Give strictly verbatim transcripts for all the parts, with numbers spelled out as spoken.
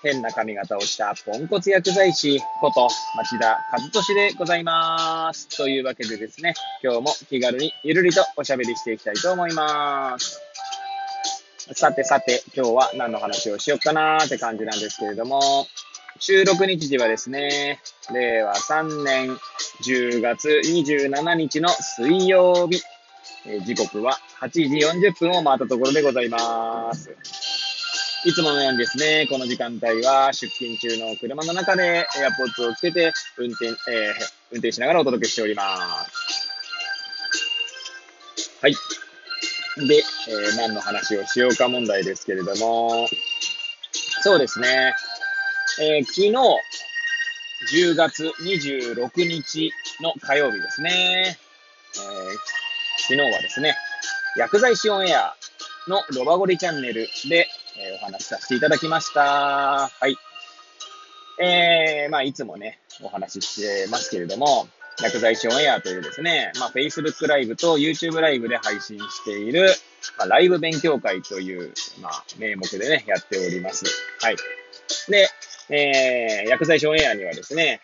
変な髪型をしたポンコツ薬剤師こと町田和俊でございます。というわけでですね、今日も気軽にゆるりとおしゃべりしていきたいと思います。さてさて、今日は何の話をしようかなーって感じなんですけれども、収録日時はですね、れいわさんねんじゅうがつにじゅうしちにちの水曜日、時刻ははちじよんじゅっぷんを回ったところでございます。いつものようにですね、この時間帯は出勤中の車の中で AirPods をつけて運転、えー、運転しながらお届けしております。はい。で、えー、何の話をしようか問題ですけれども、そうですね、えー、昨日じゅうがつにじゅうろくにちの火曜日ですね、えー、昨日はですね、薬剤師オンエアのロバゴリチャンネルでえー、お話しさせていただきました。はい。えー、まあ、いつもね、お話ししてますけれども、薬剤師オンエアというですね、まあ、Facebook ライブと YouTube ライブで配信している、まあ、ライブ勉強会という、まあ、名目でね、やっております。はい。で、えー、薬剤師オンエアにはですね、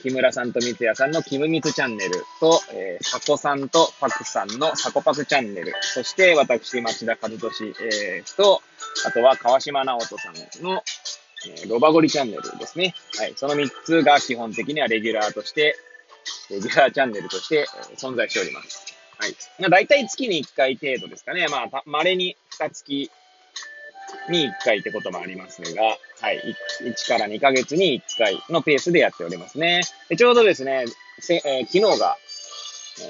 木村さんと三谷さんのキムミツチャンネルと、えー、サコさんとパクさんのサコパクチャンネル、そして私、町田和俊、えー、と、あとは川島直人さんの、えー、ロバゴリチャンネルですね。はい。そのみっつが基本的にはレギュラーとして、レギュラーチャンネルとして、えー、存在しております。はい。だいたい月にいっかい程度ですかね。まあ、稀ににかげつにいっかいってこともありますが、はい。いちからにかげつにいっかいのペースでやっておりますね。でちょうどですね、せえー、昨日が、え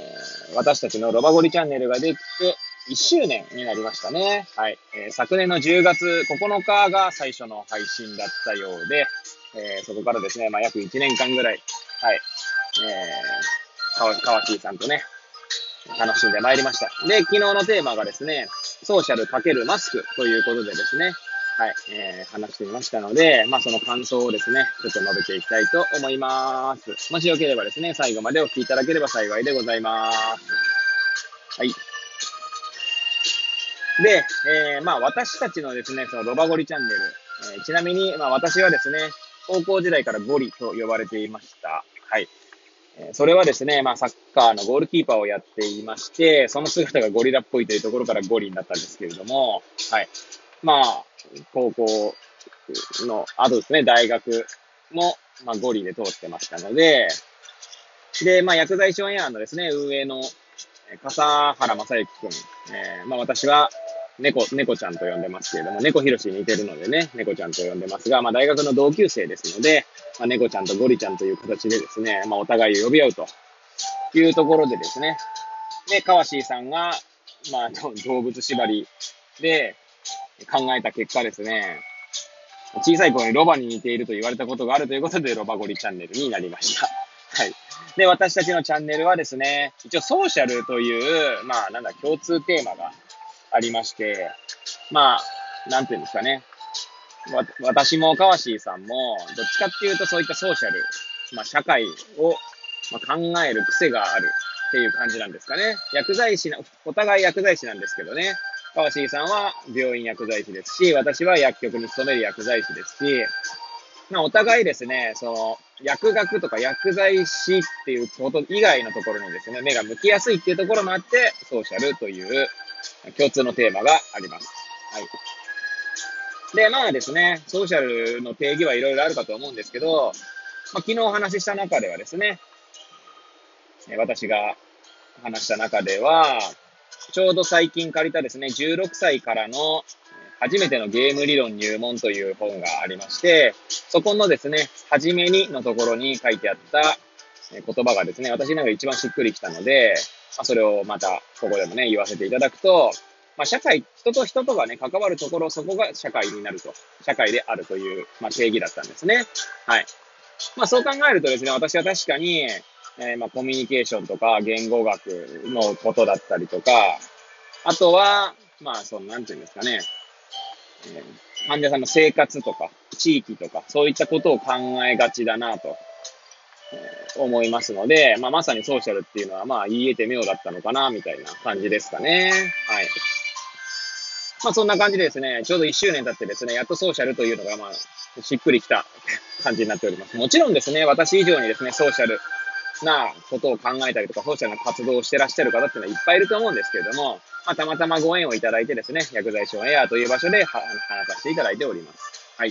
ー、私たちのロバゴリチャンネルができて、いっしゅうねんになりましたね。はい、えー。昨年のじゅうがつここのかが最初の配信だったようで、えー、そこからですね、まあ、約いちねんかんぐらい、はい。えー、かわしーさんとね、楽しんでまいりました。で、昨日のテーマがですね、ソーシャル×マスクということでですね、はい、えー、話してみましたので、まあ、その感想をですね、ちょっと述べていきたいと思います。もしよければですね、最後までお聞きいただければ幸いでございます。はい。で、えー、まあ私たちのですね、そのロバゴリチャンネル、えー、ちなみに、まあ私はですね、高校時代からゴリと呼ばれていました。はい。えー、それはですね、まあサッカーのゴールキーパーをやっていまして、その姿がゴリラっぽいというところからゴリになったんですけれども、はい。まあ、高校の後ですね、大学も、まあ、ゴリで通ってましたので、で、まあ薬剤師オンエアのですね、運営の笠原正幸くん、えー、まあ私は、猫、猫ちゃんと呼んでますけれども、猫ひろしに似てるのでね、猫ちゃんと呼んでますが、まあ大学の同級生ですので、まあ、猫ちゃんとゴリちゃんという形でですね、まあお互いを呼び合うというところでですね、で、川椎さんが、まあ動物縛りで考えた結果ですね、小さい頃にロバに似ていると言われたことがあるということで、ロバゴリチャンネルになりました。はい。で、私たちのチャンネルはですね、一応ソーシャルという、まあなんだ、共通テーマがありまして、まあ、なんていうんですかね。わ、私も川椎さんも、どっちかっていうとそういったソーシャル、まあ社会を、まあ、考える癖があるっていう感じなんですかね。薬剤師な、お互い薬剤師なんですけどね。川椎さんは病院薬剤師ですし、私は薬局に勤める薬剤師ですし、まあお互いですね、その、薬学とか薬剤師っていうこと以外のところにですね、目が向きやすいっていうところもあって、ソーシャルという共通のテーマがあります。はい。で、まあですね、ソーシャルの定義はいろいろあるかと思うんですけど、まあ、昨日お話しした中ではですね、私が話した中では、ちょうど最近借りたですね、じゅうろくさいからの初めてのゲーム理論入門という本がありまして、そこのですね、はじめにのところに書いてあった言葉がですね、私なんか一番しっくりきたので、まあ、それをまたここでもね、言わせていただくと、まあ、社会、人と人とがね、関わるところ、そこが社会になると、社会であるという、まあ、定義だったんですね。はい。まあそう考えるとですね、私は確かに、えー、まあコミュニケーションとか言語学のことだったりとか、あとは、まあ、その、なんていうんですかね、えー、患者さんの生活とか、地域とか、そういったことを考えがちだなと、えー、思いますので、まあ、まさにソーシャルっていうのは、まあ、言い得て妙だったのかな、みたいな感じですかね。はい。まあ、そんな感じでですね、ちょうどいっしゅうねん経ってですね、やっとソーシャルというのが、まあ、しっくりきた感じになっております。もちろんですね、私以上にですね、ソーシャルなことを考えたりとか、ソーシャルな活動をしてらっしゃる方っていうのはいっぱいいると思うんですけれども、まあ、たまたまご縁をいただいてですね、薬剤師オンエアという場所で話させていただいております。はい。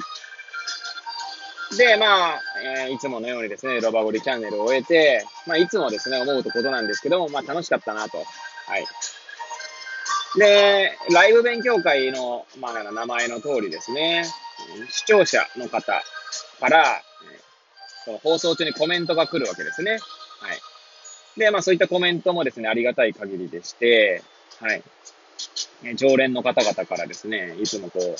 で、まあ、えー、いつものようにですね、ロバゴリチャンネルを終えて、まあ、いつもですね、思うことなんですけども、まあ、楽しかったなと。はい。で、ライブ勉強会の、まあ、名前の通りですね、視聴者の方から、その放送中にコメントが来るわけですね。はい。で、まあ、そういったコメントもですね、ありがたい限りでして、はい。常連の方々からですね、いつもこう、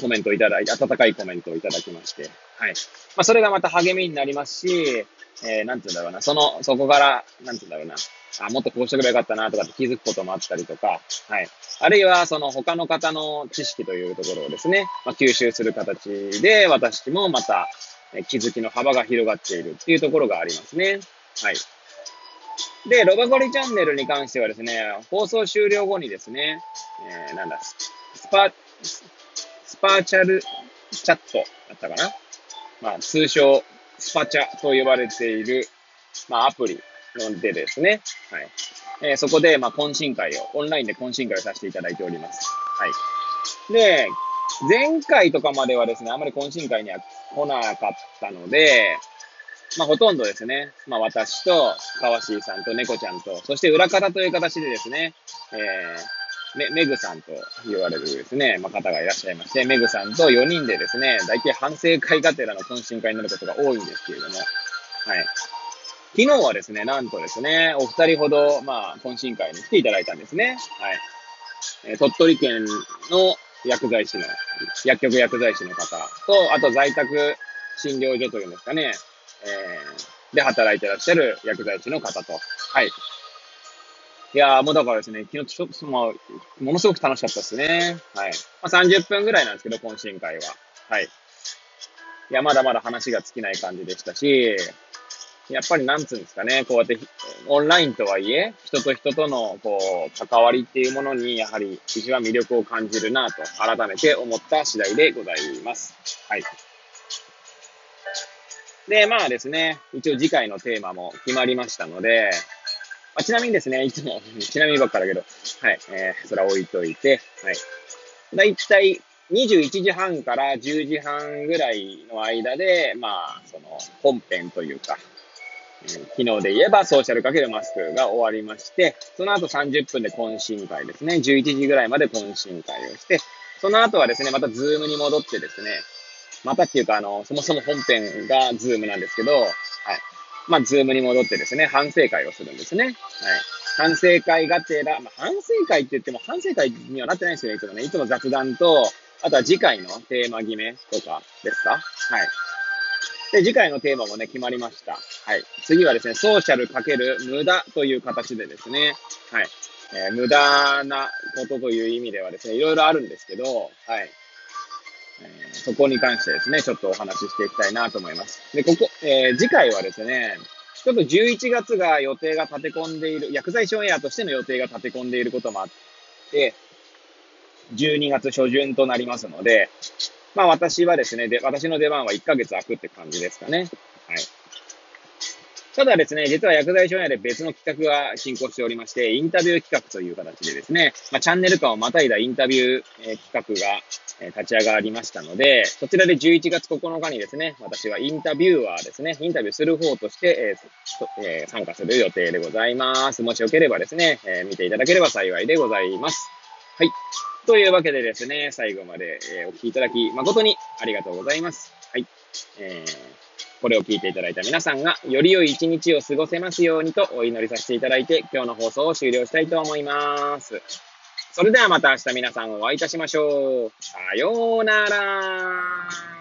コメントをいただいて、温かいコメントをいただきまして、はい。まあ、それがまた励みになりますし、えー、なんて言うんだろうな、その、そこから、なんて言うんだろうな、あ、もっとこうしてくればよかったな、とかって気づくこともあったりとか、はい。あるいは、その他の方の知識というところをですね、まあ、吸収する形で、私もまた、気づきの幅が広がっているっていうところがありますね。はい。で、ロバゴリチャンネルに関してはですね、放送終了後にですね、えー、なんだ、スパ、スパーチャルチャットだったかな、まあ、通称、スパチャと呼ばれている、まあ、アプリのでですね、はい。えー、そこで、まあ、懇親会を、オンラインで懇親会をさせていただいております。はい。で、前回とかまではですね、あまり懇親会には来なかったので、まあほとんどですね、まあ私と、川椎さんと猫ちゃんと、そして裏方という形でですね、えー、メグさんと言われるですね、まあ方がいらっしゃいまして、メグさんとよにんでですね、大体反省会がてらの懇親会になることが多いんですけれども、はい。昨日はですね、なんとですね、お二人ほど、まあ懇親会に来ていただいたんですね。はい。えー、鳥取県の薬剤師の、薬局薬剤師の方と、あと在宅診療所というんですかね、えー、で働いてらっしゃる薬剤師の方と。はい。いやー、もうだからですね、昨日ちょっと、まあ、ものすごく楽しかったですね。はい。まあ、さんじゅっぷんぐらいなんですけど、懇親会は。はい。いや、まだまだ話が尽きない感じでしたし、やっぱりなんつうんですかね、こうやって、オンラインとはいえ、人と人との、こう、関わりっていうものに、やはり、一番魅力を感じるなと、改めて思った次第でございます。はい。で、まあですね、一応次回のテーマも決まりましたので、まあ、ちなみにですね、いつも、ちなみにばっかだけど、はい、えー、それは置いといて、はい。だいたい、にじゅういちじはんからじゅうじはんぐらいの間で、まあ、その、本編というか、昨日で言えばソーシャル×マスクが終わりまして、その後さんじゅっぷんで懇親会ですね。じゅういちじぐらいまで懇親会をして、その後はですね、またズームに戻ってですね、またっていうか、あの、そもそも本編がズームなんですけど、はい。まあ、ズームに戻ってですね、反省会をするんですね。はい。反省会がてら、まあ、反省会って言っても反省会にはなってないんですよね、いつもね。いつも雑談と、あとは次回のテーマ決めとかですか？はい。で、次回のテーマもね、決まりました。はい。次はですね、ソーシャル×無駄という形でですね、はい。えー、無駄なことという意味ではですね、いろいろあるんですけど、はい。えー、そこに関してですね、ちょっとお話ししていきたいなと思います。で、ここ、えー、次回はですね、ちょっとじゅういちがつが予定が立て込んでいる、薬剤師オンエアとしての予定が立て込んでいることもあって、じゅうにがつ初旬となりますので、まあ私はですね、で、私の出番はいっかげつ空くって感じですかね。はい。ただですね、実は薬剤師オンエアで別の企画が進行しておりまして、インタビュー企画という形でですね、まあチャンネル間をまたいだインタビュー、えー、企画が、えー、立ち上がりましたので、そちらでじゅういちがつここのかにですね、私はインタビューアーですね、インタビューする方として、えーえー、参加する予定でございます。もしよければですね、えー、見ていただければ幸いでございます。はい。というわけでですね、最後までお聞きいただき誠にありがとうございます。はい、えー、これを聞いていただいた皆さんがより良い一日を過ごせますようにとお祈りさせていただいて、今日の放送を終了したいと思います。それではまた明日皆さんお会いいたしましょう。さようなら。